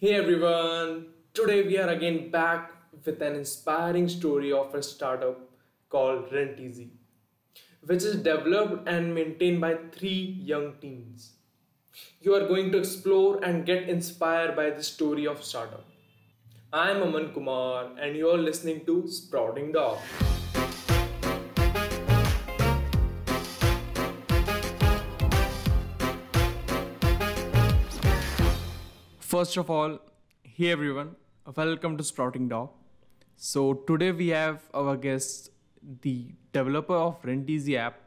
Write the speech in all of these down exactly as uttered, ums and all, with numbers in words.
Hey everyone, today we are again back with an inspiring story of a startup called RentEasy, which is developed and maintained by three young teens. You are going to explore and get inspired by the story of startup. I am Aman Kumar and you are listening to Sprouting Dog. First of all, hey everyone, welcome to Sprouting Dog. So today we have our guest, the developer of RentEasy app,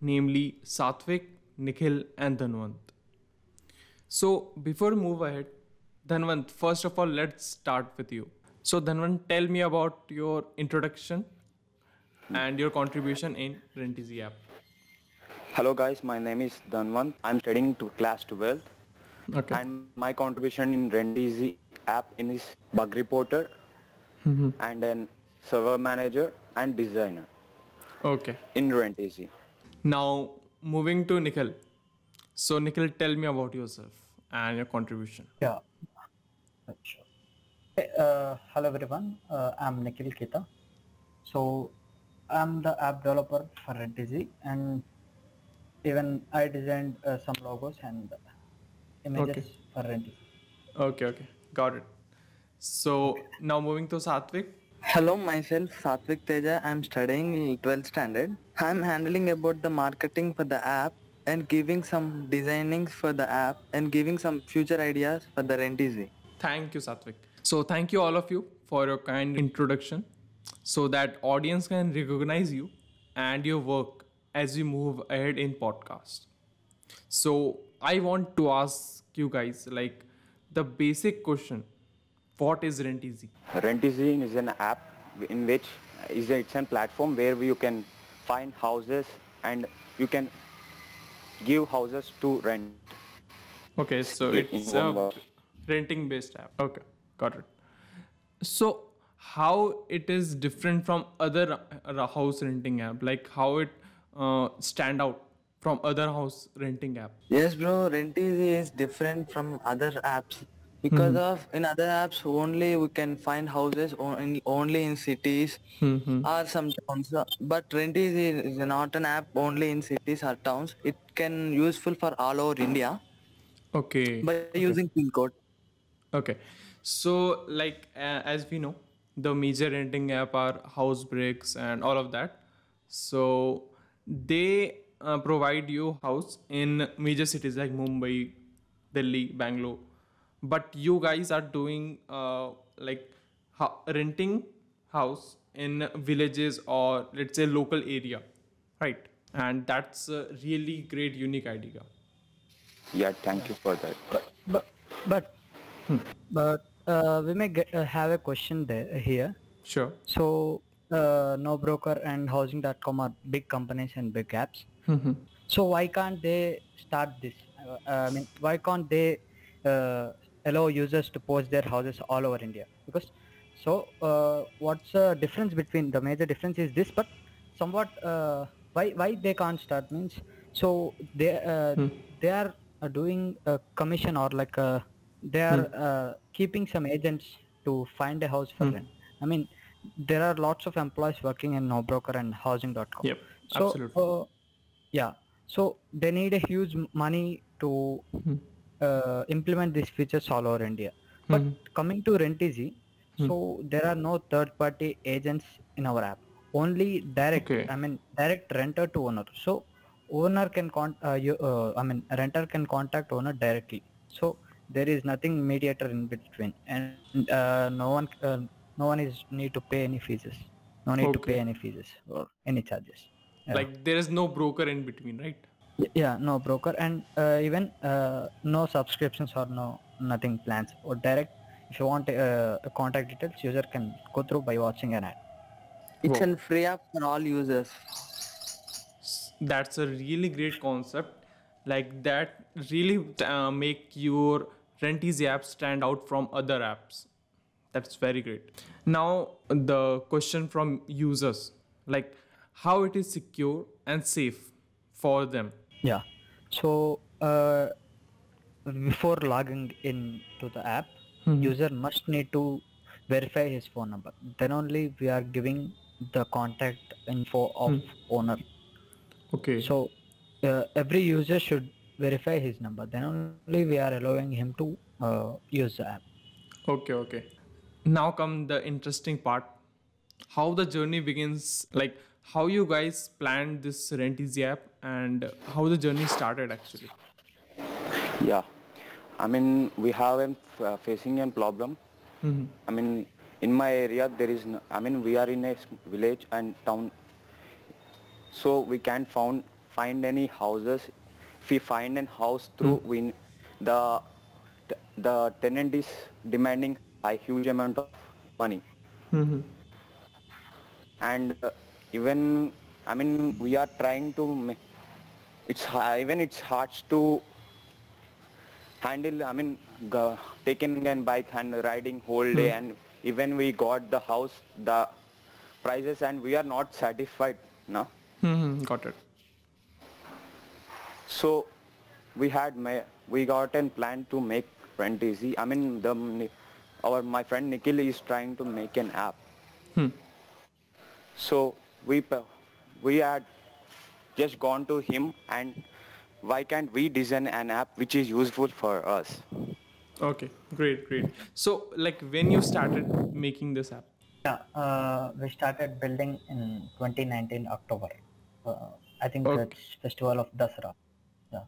namely Sathvik, Nikhil and Danvant. So before we move ahead, Danvant, first of all, let's start with you. So Danvant, tell me about your introduction and your contribution in RentEasy app. Hello guys, my name is Danvant. I'm studying to class twelve. Okay. And my contribution in RentEasy app in is bug reporter, mm-hmm. and then server manager and designer. Okay. In RentEasy. Now moving to Nikhil. So Nikhil, tell me about yourself and your contribution. Yeah. Sure. Hey, uh, hello everyone. Uh, I'm Nikhil Keta. So I'm the app developer for RentEasy, and even I designed uh, some logos and. Uh, Images okay. for RentEasy. Okay, okay. Got it. So, now moving to Sathvik. Hello, myself Sathvik Teja. I'm studying in twelfth standard. I'm handling about the marketing for the app and giving some designings for the app and giving some future ideas for the RentEasy. Thank you, Sathvik. So, thank you all of you for your kind introduction so that audience can recognize you and your work as we move ahead in podcast. So, I want to ask you guys like the basic question. What is RentEasy? RentEasy is an app in which is it's a platform where you can find houses and you can give houses to rent. Okay, so it's a renting based app. Okay, got it. So how it is different from other house renting app? Like how it uh, stand out? From other house renting app? Yes bro, RentEasy is different from other apps because mm-hmm. of in other apps only we can find houses only, only in cities mm-hmm. or some towns, but RentEasy is not an app only in cities or towns. It can useful for all over India. Okay. By okay. using pin code. Okay. So like uh, as we know, the major renting app are Housebreaks and all of that. So they Uh, provide you house in major cities like Mumbai, Delhi, Bangalore, but you guys are doing uh, like ha- renting house in villages or let's say local area, right? And that's a really great unique idea. Yeah, thank you for that. But but but, hmm. but uh, we may get, uh, have a question there here. Sure. So uh, NoBroker and housing dot com are big companies and big apps. Mm-hmm. So why can't they start this? Uh, I mean, why can't they uh, allow users to post their houses all over India? Because so uh, what's the uh, difference between the major difference is this, but somewhat uh, why why they can't start means so they uh, hmm. they are uh, doing a commission or like uh, they are hmm. uh, keeping some agents to find a house for hmm. rent. I mean, there are lots of employees working in NoBroker and housing dot com. Yep, so, absolutely. Uh, Yeah, so they need a huge money to mm-hmm. uh, implement these features all over India. But mm-hmm. coming to RentEasy, mm-hmm. so there are no third-party agents in our app. Only direct, okay. I mean, direct renter to owner. So owner can con- uh, you, uh, I mean, renter can contact owner directly. So there is nothing mediator in between, and uh, no one, uh, no one is need to pay any fees. No need okay. to pay any fees or any charges. Like yeah. there is no broker in between, right? Yeah, no broker and uh, even uh, no subscriptions or no nothing plans or direct. If you want uh, a contact details, user can go through by watching an ad. It's a free app for all users. That's a really great concept. Like that really uh, make your RentEasy app stand out from other apps. That's very great. Now the question from users, like. How it is secure and safe for them? Yeah. So uh, before logging in to the app, Mm-hmm. User must need to verify his phone number. Then only we are giving the contact info of mm-hmm. owner. Okay. So uh, every user should verify his number. Then only we are allowing him to uh, use the app. Okay. Okay. Now come the interesting part. How the journey begins, like how you guys planned this Rent Easy app and how the journey started actually. Yeah, I mean, we have a uh, facing a problem. Mm-hmm. I mean, in my area, there is, no, I mean, we are in a village and town. So we can't found, find any houses. If we find a house through, mm-hmm. we, the, the tenant is demanding a huge amount of money. Mm-hmm. And uh, even, I mean, we are trying to, make, it's even it's hard to handle, I mean, g- taking a bike and riding whole day, mm. and even we got the house, the prices, and we are not satisfied, no? Mm-hmm. Got it. So, we had, ma- we got a plan to make Rent Easy. I mean, the our my friend Nikhil is trying to make an app. Mm. So we we had just gone to him and why can't we design an app which is useful for us? Okay, great, great. So like when you started making this app? Yeah, uh, we started building in twenty nineteen October. Uh, I think okay. That's festival of Dasara. Yeah.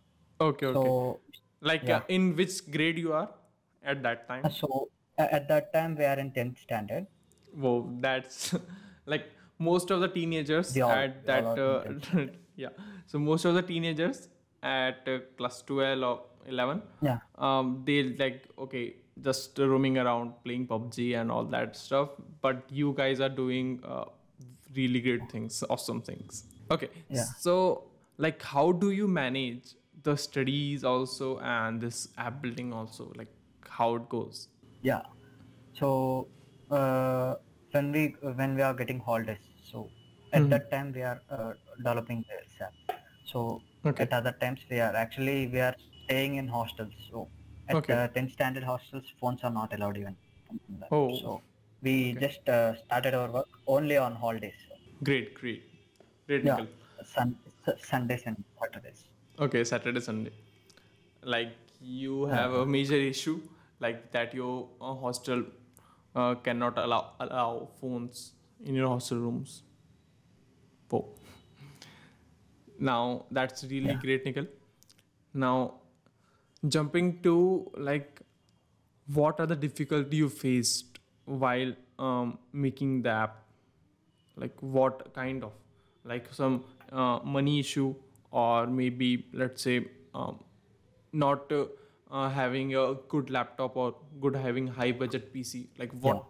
Okay, okay. So, like yeah. Uh, in which grade you are at that time? So uh, at that time we are in tenth standard. Whoa, that's like. Most of the teenagers all, at that, uh, yeah. So most of the teenagers at uh, class twelve or eleven, yeah. Um, they like okay, just roaming around playing P U B G and all that stuff. But you guys are doing uh, really great things, awesome things. Okay. Yeah. So like, how do you manage the studies also and this app building also? Like, how it goes? Yeah. So uh, when we when we are getting holidays. So at mm-hmm. that time we are uh, developing this app. So okay. At other times we are actually we are staying in hostels. So at okay. uh, tenth standard hostels, phones are not allowed even. Oh. So we okay. just uh, started our work only on holidays. So. Great, great, great. Yeah, sun, Sundays and Saturdays. Okay, Saturday, Sunday. Like you have uh-huh. a major issue like that your uh, hostel uh, cannot allow allow phones in your hostel rooms. Oh. Now that's really yeah. great, Nikhil. Now jumping to like what are the difficulty you faced while um, making the app? Like what kind of like some uh, money issue or maybe let's say um, not uh, uh, having a good laptop or good having high budget P C, like what? Yeah.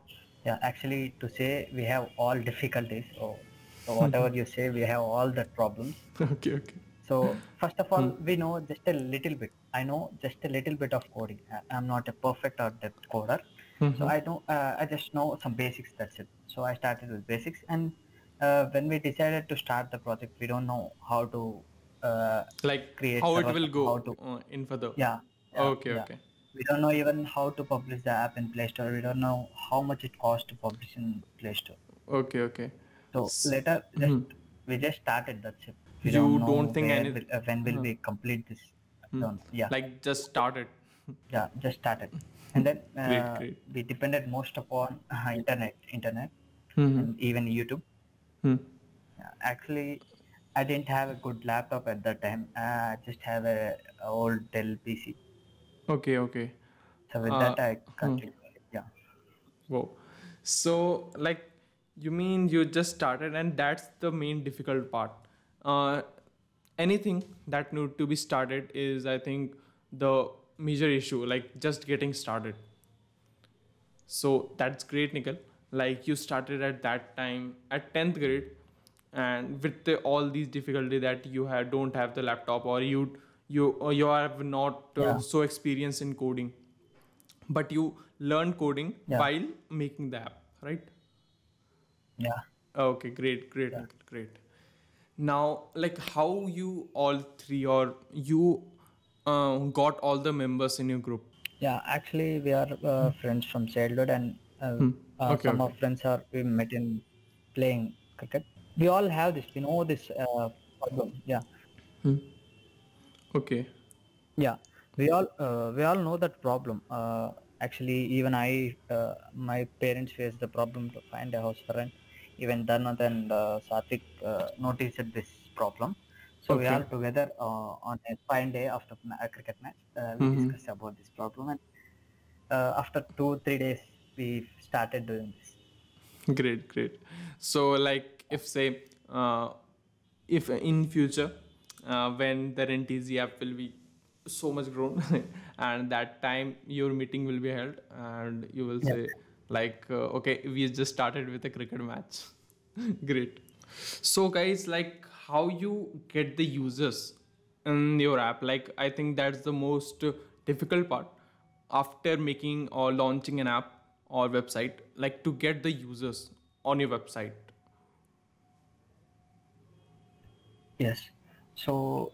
Yeah, actually, to say we have all difficulties, so, so whatever you say, we have all that problems. Okay, okay. So, first of all, hmm. we know just a little bit. I know just a little bit of coding. I, I'm not a perfect or depth coder. Mm-hmm. So, I know, uh, I just know some basics, that's it. So, I started with basics and uh, when we decided to start the project, we don't know how to uh, like create how it will go how to, uh, in further. Yeah. yeah okay, yeah. okay. We don't know even how to publish the app in Play Store. We don't know how much it costs to publish in Play Store. Okay, okay. So, so later, just, hmm. we just started, that's it. We you don't, don't think any... Will, uh, when will hmm. we complete this? Hmm. Don't, yeah. Like, just started. Yeah, just started. And then, uh, great, great. We depended most upon uh, internet, internet, mm-hmm. and even YouTube. Hmm. Actually, I didn't have a good laptop at that time. Uh, I just have a, a old Dell P C. Okay, okay. So with uh, that, I continue. Hmm. Yeah. Wow. So, like, you mean you just started and that's the main difficult part. Uh, anything that need to be started is, I think, the major issue, like just getting started. So that's great, Nikhil. Like you started at that time at tenth grade and with the, all these difficulty that you have, don't have the laptop or you You uh, you have not uh, yeah. so experienced in coding, but you learn coding yeah. while making the app, right? Yeah. Okay, great, great, yeah. great. Now, like how you all three or you uh, got all the members in your group? Yeah, actually we are uh, friends from childhood, and uh, hmm. uh, okay, some okay. of friends are we met in playing cricket. We all have this. We know this uh, problem. Yeah. Hmm. Okay. Yeah, we all uh, we all know that problem. Uh, actually, even I, uh, my parents faced the problem to find a house for rent. Even Danvant and uh, Sathvik uh, noticed this problem. So okay. we are together uh, on a fine day after a cricket match. Uh, we mm-hmm. discussed about this problem, and uh, after two three days we started doing this. Great, great. So like if say uh, if in future uh, when the rent easy app will be so much grown and that time your meeting will be held and you will yeah. say like uh, okay, we just started with a cricket match. Great. So guys, like how you get the users in your app, like I think that's the most difficult part after making or launching an app or website, like to get the users on your website. Yes, so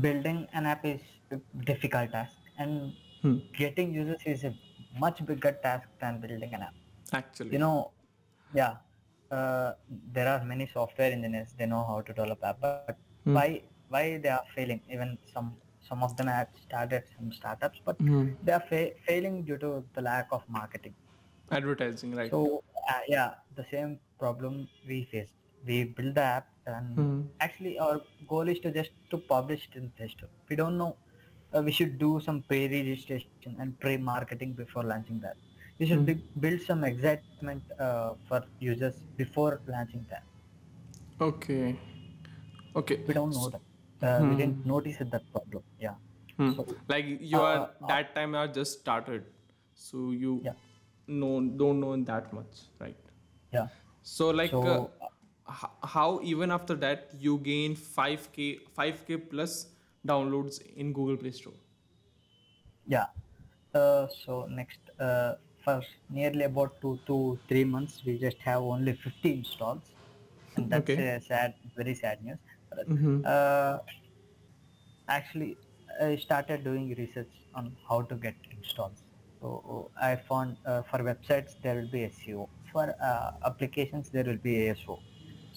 building an app is a difficult task, and hmm. getting users is a much bigger task than building an app. Actually, you know, yeah. Uh, there are many software engineers, they know how to develop app, but mm. why why they are failing? Even some some of them have started some startups, but mm. they are fa- failing due to the lack of marketing, advertising, right? So uh, yeah, the same problem we faced. We build the app, and mm. actually our goal is to just to publish it in test. We don't know. Uh, we should do some pre-registration and pre-marketing before launching that. You should mm. b- build some excitement uh, for users before launching that. Okay. Okay. We don't know that. Uh, mm. We didn't notice that problem. Yeah. Mm. So, like you are uh, that time you are just started, so you yeah. know don't know that much, right? Yeah. So like so, uh, h- how even after that you gain five K plus downloads in Google Play Store. Yeah. Uh, so next. Uh, For nearly about two to three months, we just have only fifty installs, and that's okay. a sad, very sad news. Mm-hmm. Uh, actually, I started doing research on how to get installs. So I found uh, for websites there will be S E O, for uh, applications there will be A S O.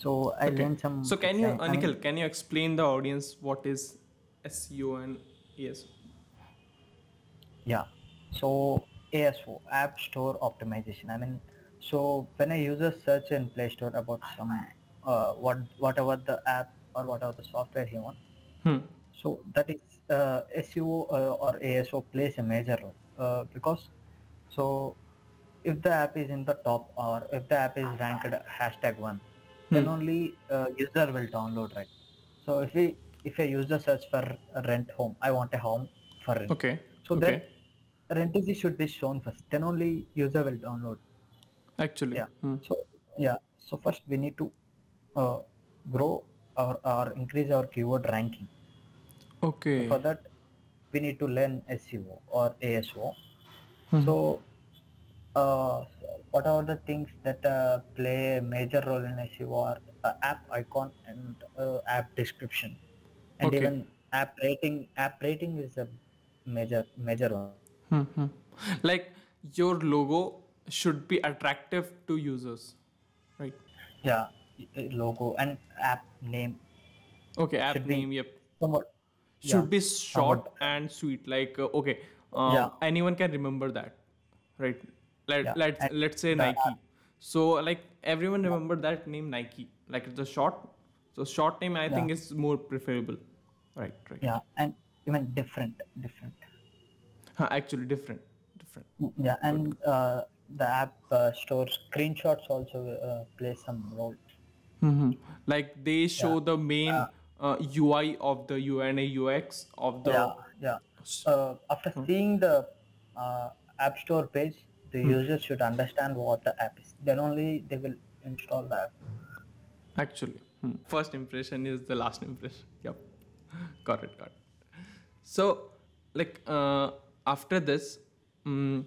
So I okay. learned some. So can you, uh, Nikhil, I mean, can you explain the audience what is S E O and A S O? Yeah. So. A S O, App Store Optimization. I mean, so when a user search in Play Store about some, uh, what whatever the app or whatever the software he wants, hmm. so that is uh, S E O uh, or A S O plays a major role uh, because so if the app is in the top or if the app is ranked hashtag one, hmm. then only uh, user will download, right? So if we if a user search for rent home, I want a home for rent. Okay. So okay. then. Rent easy should be shown first, then only user will download. Actually, yeah. Hmm. So yeah, so first we need to uh, grow or or increase our keyword ranking. Okay. For that, we need to learn S E O or A S O. Hmm. So, uh, what are the things that uh, play a major role in S E O? Or uh, app icon and uh, app description, and okay. even app rating. App rating is a major major one. Mm-hmm. Like your logo should be attractive to users, right? Yeah, logo and app name. Okay, app should name. Yep. Somewhat, should yeah, be short somewhat. and sweet. Like uh, okay, um, yeah. anyone can remember that, right? Let yeah. let let's say Nike. App. So like everyone remember that name Nike. Like the short, so short name I yeah. think is more preferable, right? Right. Yeah, and even different, different. Huh, actually different different yeah and uh, the app uh, store screenshots also uh, play some role. Mm-hmm. Like they show yeah. the main uh, uh, U I of the U N A U X of the yeah yeah uh, after hmm. seeing the uh, app store page, the hmm. user should understand what the app is, then only they will install the app. Actually hmm. first impression is the last impression. Yep. got it got it so like uh, after this, um,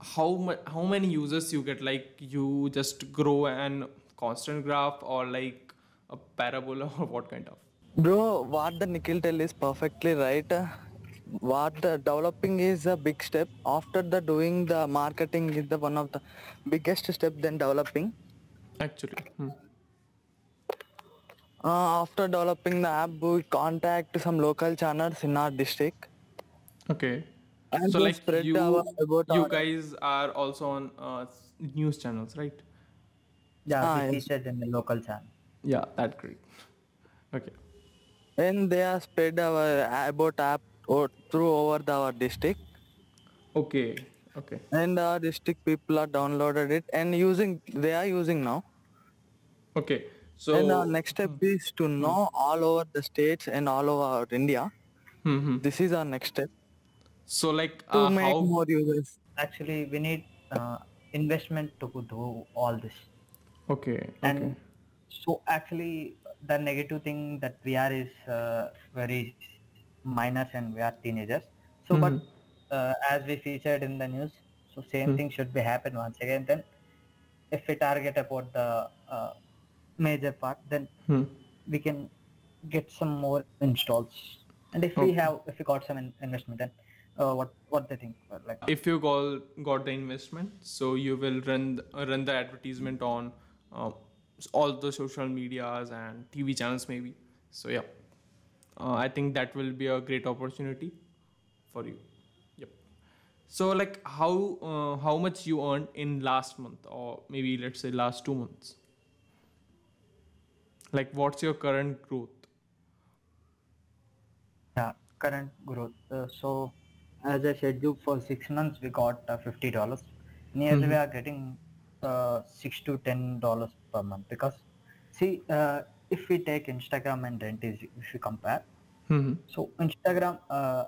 how ma- how many users you get? Like you just grow an constant graph or like a parabola or what kind of? Bro, what the Nikhil tell is perfectly right. what the developing is a big step. After the doing the marketing is the one of the biggest step than developing. Actually. Hmm. Uh, after developing the app, we contact some local channels in our district. Okay. And so like spread you, our, about you our guys are also on uh, news channels, right? Yeah, we featured in the local channel. Yeah, that's great. Okay. And they are spread our about app or through over the, our district. Okay. Okay. And our district people are downloaded it and using. They are using now. Okay. So. And our next step hmm. is to know hmm. all over the states and all over India. Hmm. This is our next step. So like uh, to make how more users. Actually, we need uh, investment to do all this. Okay. And okay. So actually, the negative thing that we are is uh, very minors and we are teenagers. So, mm-hmm. but uh, as we featured in the news, so same mm-hmm. thing should be happen once again. Then, if we target about the uh, major part, then mm-hmm. we can get some more installs. And if okay. we have, if we got some in- investment, then uh, what what they think? Like, if you got got the investment, so you will run uh, run the advertisement on. Uh, all the social medias and T V channels maybe. So yeah, uh, I think that will be a great opportunity for you. Yep. So like how uh, how much you earned in last month or maybe let's say last two months? Like what's your current growth? Yeah, current growth. Uh, so as I said, you for six months we got uh, fifty dollars. Nearly mm-hmm. we are getting Uh, six to ten dollars per month because see uh, if we take Instagram and rent is if we compare mm-hmm. so Instagram uh,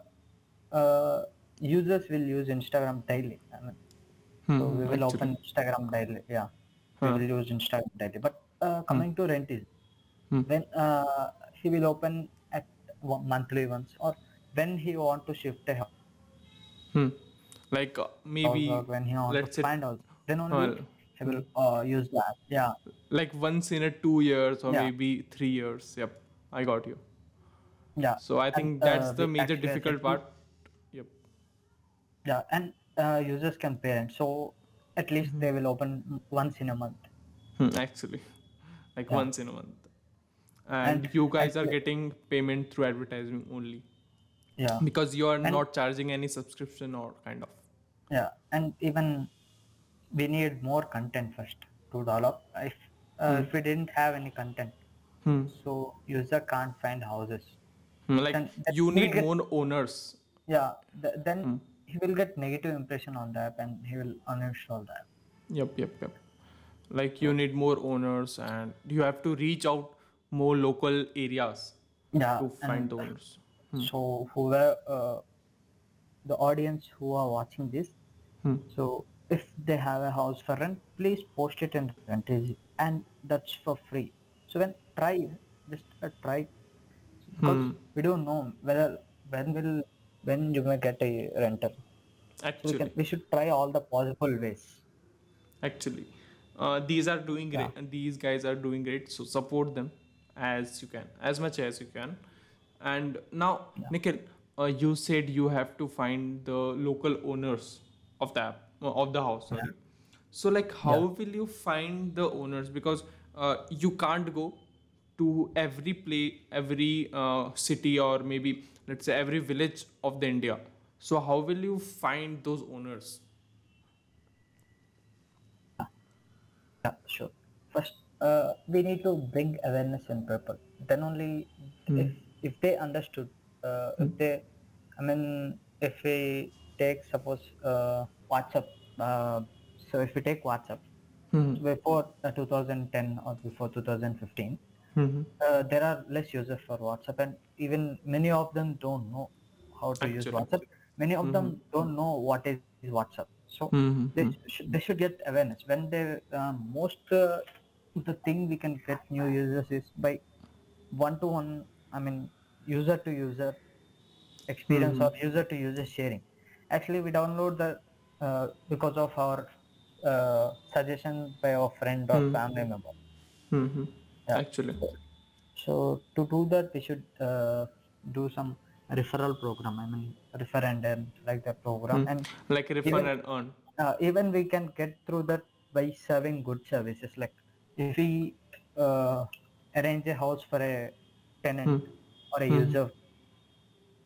uh, users will use Instagram daily I mean, mm-hmm. so we will Actually. open Instagram daily yeah huh. we will use Instagram daily but uh, coming mm-hmm. to rent is mm-hmm. when uh, he will open at one monthly once or when he want to shift a house hmm. like uh, maybe or, uh, when he want let's to find out then only well, I will uh, use that. Yeah. Like once in a two years or yeah. maybe three years. Yep. I got you. Yeah. So I and, think that's uh, the major difficult part. Yep. Yeah. And uh, users can parent. So at least mm-hmm. they will open once in a month. Hmm, actually. Like yeah. once in a month. And, and you guys actually, are getting payment through advertising only. Yeah. Because you are and, not charging any subscription or kind of. Yeah. And even we need more content first to develop. If, uh, hmm. if we didn't have any content, hmm. so user can't find houses. Hmm. Like then you need get, more owners. Yeah. Th- then hmm. he will get negative impression on the app and he will uninstall the app. Yep, yep, yep. Like you need more owners and you have to reach out more local areas yeah, to find the owners. Hmm. So whoever uh, the audience who are watching this, hmm. so. If they have a house for rent, please post it in rent and that's for free. So then try, just uh, try. Because hmm. we don't know whether when will when you may get a renter. Actually, so we, can, we should try all the possible ways. Actually, uh, these are doing great. Yeah. These guys are doing great. So support them as you can, as much as you can. And now, yeah. Nikhil, uh, you said you have to find the local owners of the app. Of the house yeah. So like how yeah. will you find the owners because uh, you can't go to every play every uh, city or maybe let's say every village of the India. So how will you find those owners? Yeah, sure. First uh, we need to bring awareness in people then only hmm. if if they understood uh, hmm. if they I mean if we take suppose uh, WhatsApp. Uh, so if we take WhatsApp, mm-hmm. before uh, two thousand ten or before two thousand fifteen, mm-hmm. uh, there are less users for WhatsApp, and even many of them don't know how to Actually. use WhatsApp. Many of mm-hmm. them don't know what is WhatsApp. So mm-hmm. they sh- they should get awareness. When they uh, most uh, the thing we can get new users is by one-to-one. I mean, user-to-user experience mm-hmm. or user-to-user sharing. Actually, we download the Uh, because of our uh, suggestion by our friend or mm-hmm. family member. Mm-hmm. Yeah. Actually. So, so to do that, we should uh, do some referral program. I mean, refer and earn, like the program. Mm. And like refer even, and earn. Uh, even we can get through that by serving good services. Like if we uh, arrange a house for a tenant mm. or a mm. user,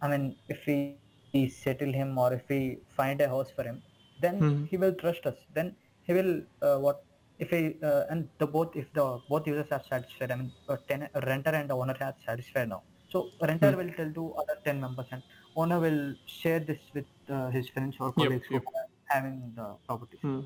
I mean, if we, we settle him or if we find a house for him, then mm. he will trust us. Then he will uh, what? If we uh, and the both if the both users are satisfied, I mean, a tenant, a renter and the owner are satisfied now. So renter mm. will tell to other ten members, and owner will share this with uh, his friends or colleagues yep, yep. who are having the property. Mm.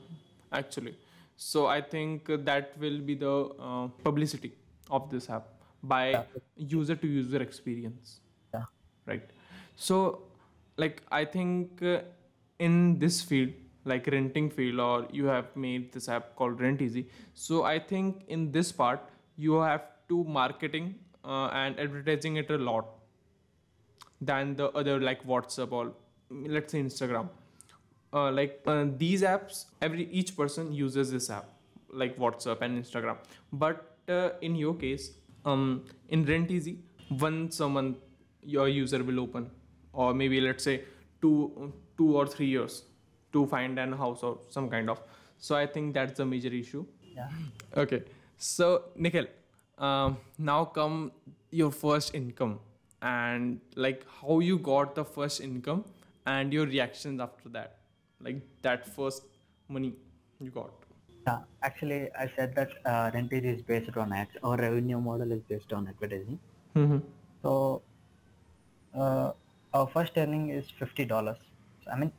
Actually, so I think that will be the uh, publicity of this app by yeah. user to user experience. Yeah. Right. So, like I think uh, in this field, like renting field, or you have made this app called Rent Easy. So I think in this part you have to marketing uh, and advertising it a lot than the other like WhatsApp or let's say Instagram. Uh, like uh, these apps, every each person uses this app like WhatsApp and Instagram. But uh, in your case, um, in Rent Easy, once a month your user will open, or maybe let's say two, two or three years. To find an house or some kind of. So I think that's the major issue. Yeah. Okay. So Nikhil, um, now come your first income and like how you got the first income and your reactions after that. Like that first money you got. Yeah. Actually, I said that uh, Rent-Easy is based on ads or revenue model is based on advertising. Mm-hmm. So uh, our first earning is fifty dollars. So, I mean,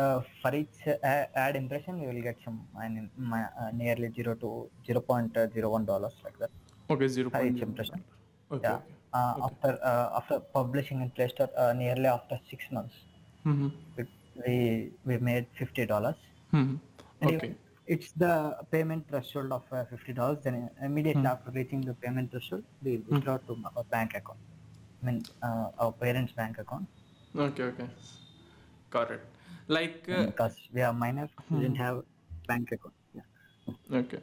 Uh, for each uh, ad impression, we will get some I mean, uh, nearly zero to zero point zero one dollars like that. Okay, zero for each impression. Okay. Yeah. Uh, okay. After uh, after publishing in Play Store, uh, nearly after six months, mm-hmm. we, we we made fifty dollars. Mm-hmm. Okay. It's the payment threshold of uh, fifty dollars. Then immediately mm-hmm. after reaching the payment threshold, we withdraw mm-hmm. to our bank account. I mean, uh, our parents' bank account. Okay. Okay. Got it. Like uh, because we are minors, we didn't have bank account. Yeah. Okay.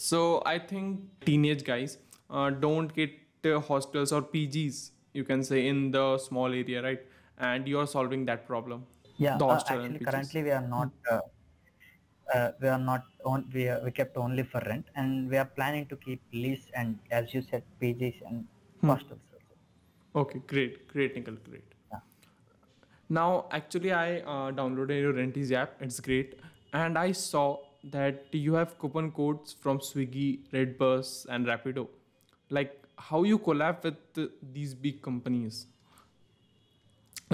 So I think teenage guys uh, don't get uh, hostels or P Gs, you can say, in the small area, right? And you are solving that problem. Yeah. The hostel uh, actually, and P Gs. Currently we are not. Uh, uh, we are not. On, we are, we kept only for rent, and we are planning to keep lease and, as you said, P Gs and hmm. hostels also. Okay. Great. Great, Nikhil. Great. Now, actually, I uh, downloaded your Rent Easy app. It's great. And I saw that you have coupon codes from Swiggy, Redbus, and Rapido. Like, how you collab with uh, these big companies?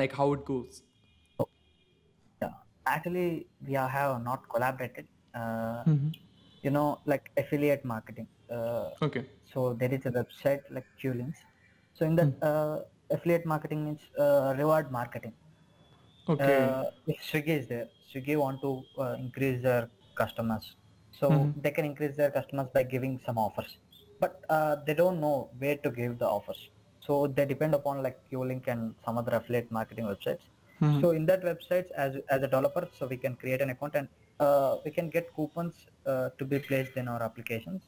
Like, how it goes? Oh. Yeah. Actually, we have not collaborated. Uh, mm-hmm. You know, like affiliate marketing. Uh, okay. So, there is a website like Q-Links. So, in that, mm. uh, affiliate marketing means uh, reward marketing. Okay. Uh, if Swiggy is there, Swiggy want to uh, increase their customers, so mm-hmm. they can increase their customers by giving some offers, but uh, they don't know where to give the offers, so they depend upon like Q-Link and some other affiliate marketing websites. Mm-hmm. So in that websites, as as a developer, so we can create an account and uh, we can get coupons uh, to be placed in our applications.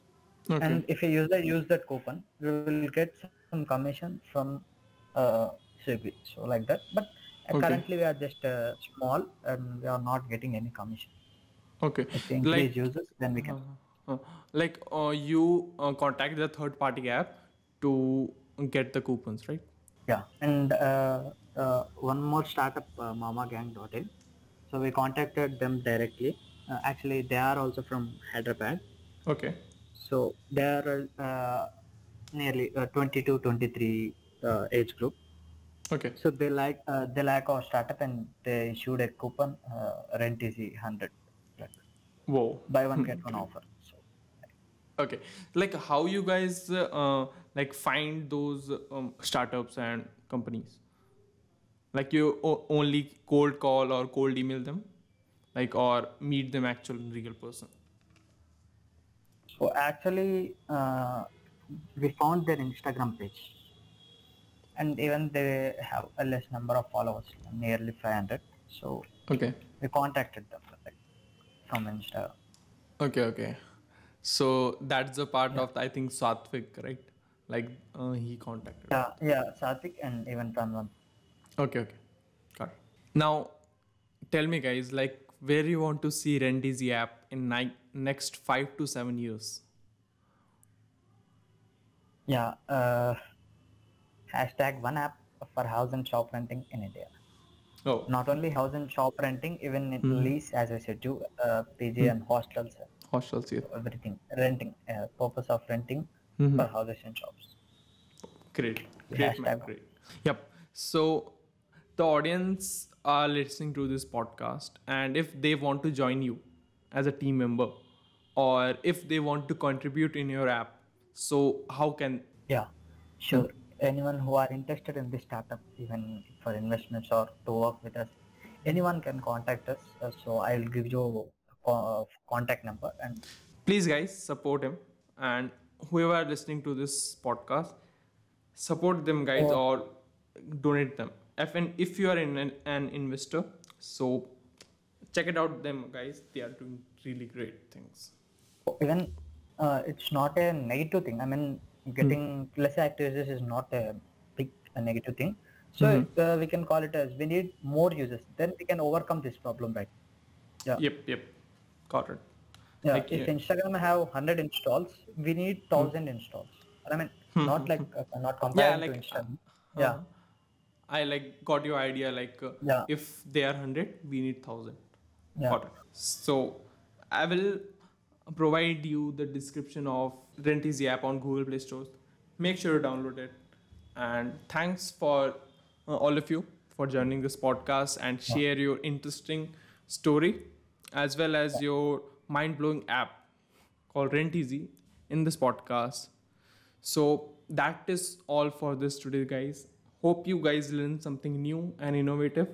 Okay. And if a user use that coupon, we will get some commission from uh, Swiggy, so like that. But okay. Currently, we are just uh, small and we are not getting any commission. Okay. If we increase like, users, then we can. Uh, uh, like uh, you uh, contact the third-party app to get the coupons, right? Yeah. And uh, uh, one more startup, uh, mamagang dot in. So we contacted them directly. Uh, actually, they are also from Hyderabad. Okay. So they are uh, nearly uh, twenty-two, twenty-three uh, age group. Okay. So they like uh, they like our startup and they issued a coupon uh, Rent Easy one hundred. Whoa. Buy one get one offer. So. Okay. Like how you guys uh, like find those um, startups and companies? Like you o- only cold call or cold email them, like or meet them actual real person. So actually, uh, we found their Instagram page. And even they have a less number of followers, nearly five hundred. So okay. we contacted them from Insta. Okay, okay. So that's the part yeah. of, I think, Sathvik, right? Like uh, he contacted. Yeah, yeah, Sathvik and even Danvant. Okay, okay. Got it. Now, tell me guys, like where you want to see Rent-Easy app in ni- next five to seven years? Yeah, uh, hashtag one app for house and shop renting in India. Oh. Not only house and shop renting, even in hmm. lease, as I said to uh, P G hmm. and hostels. Hostels, yeah. So everything, renting, uh, purpose of renting mm-hmm. for houses and shops. Great, great, man, great. Yep. So the audience are listening to this podcast, and if they want to join you as a team member, or if they want to contribute in your app, so how can? Yeah, sure. Anyone who are interested in this startup, even for investments or to work with us, anyone can contact us. So I'll give you a contact number, and please guys support him, and whoever are listening to this podcast, support them guys oh. or donate them. If and if you are in an, an investor, so check it out them guys. They are doing really great things. Even uh, it's not a negative thing. I mean, getting mm-hmm. less activities is not a big a negative thing. So mm-hmm. uh, we can call it as we need more users. Then we can overcome this problem, right? Yeah. Yep. Yep. Got it. Yeah. Like, if yeah. Instagram have one hundred installs, we need one thousand mm-hmm. installs. I mean, mm-hmm. not like uh, not compared yeah, like, to Instagram. Uh, yeah. I like got your idea. Like uh, yeah. if they are one hundred, we need one thousand. Yeah. Got it. So I will provide you the description of Rent-Easy app on Google Play Store. Make sure to download it. And thanks for uh, all of you for joining this podcast and share yeah. your interesting story as well as yeah. your mind-blowing app called Rent-Easy in this podcast. So that is all for this today, guys. Hope you guys learned something new and innovative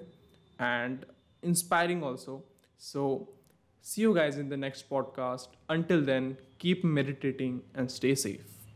and inspiring also. So see you guys in the next podcast. Until then, keep meditating and stay safe.